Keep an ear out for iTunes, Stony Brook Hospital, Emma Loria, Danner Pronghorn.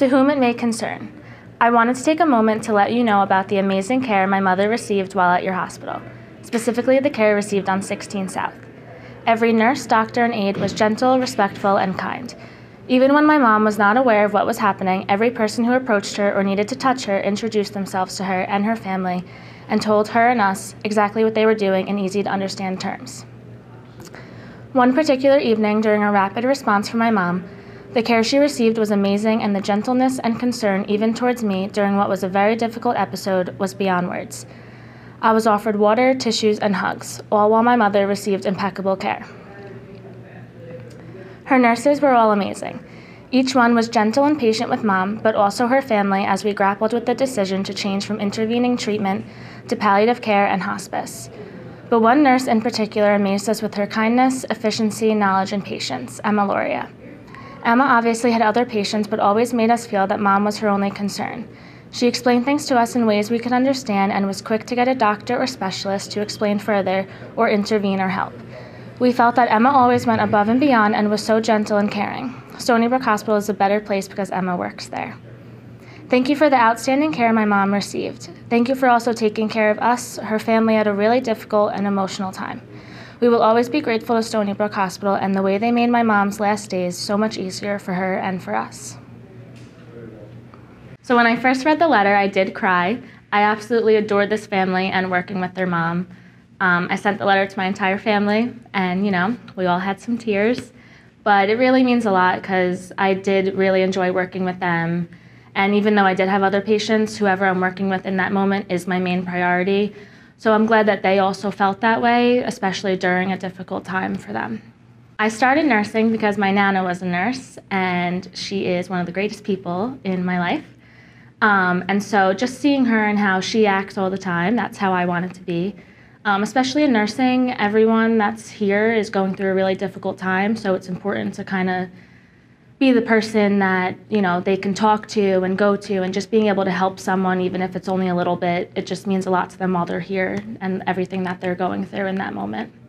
To whom it may concern, I wanted to take a moment to let you know about the amazing care my mother received while at your hospital, specifically the care received on 16 South. Every nurse, doctor, and aide was gentle, respectful, and kind. Even when my mom was not aware of what was happening, every person who approached her or needed to touch her introduced themselves to her and her family and told her and us exactly what they were doing in easy-to-understand terms. One particular evening during a rapid response from my mom, the care she received was amazing, and the gentleness and concern even towards me during what was a very difficult episode was beyond words. I was offered water, tissues, and hugs, all while my mother received impeccable care. Her nurses were all amazing. Each one was gentle and patient with Mom, but also her family as we grappled with the decision to change from intervening treatment to palliative care and hospice. But one nurse in particular amazed us with her kindness, efficiency, knowledge, and patience, Emma Loria. Emma obviously had other patients, but always made us feel that Mom was her only concern. She explained things to us in ways we could understand and was quick to get a doctor or specialist to explain further or intervene or help. We felt that Emma always went above and beyond and was so gentle and caring. Stony Brook Hospital is a better place because Emma works there. Thank you for the outstanding care my mom received. Thank you for also taking care of us, her family, at a really difficult and emotional time. We will always be grateful to Stony Brook Hospital and the way they made my mom's last days so much easier for her and for us. So when I first read the letter, I did cry. I absolutely adored this family and working with their mom. I sent the letter to my entire family, and we all had some tears. But it really means a lot because I did really enjoy working with them. And even though I did have other patients, whoever I'm working with in that moment is my main priority. So I'm glad that they also felt that way, especially during a difficult time for them. I started nursing because my nana was a nurse, and she is one of the greatest people in my life. And so just seeing her and how she acts all the time, that's how I wanted to be. Especially in nursing, everyone that's here is going through a really difficult time, so it's important to kind of be the person that, they can talk to and go to, and just being able to help someone, even if it's only a little bit, it just means a lot to them while they're here and everything that they're going through in that moment.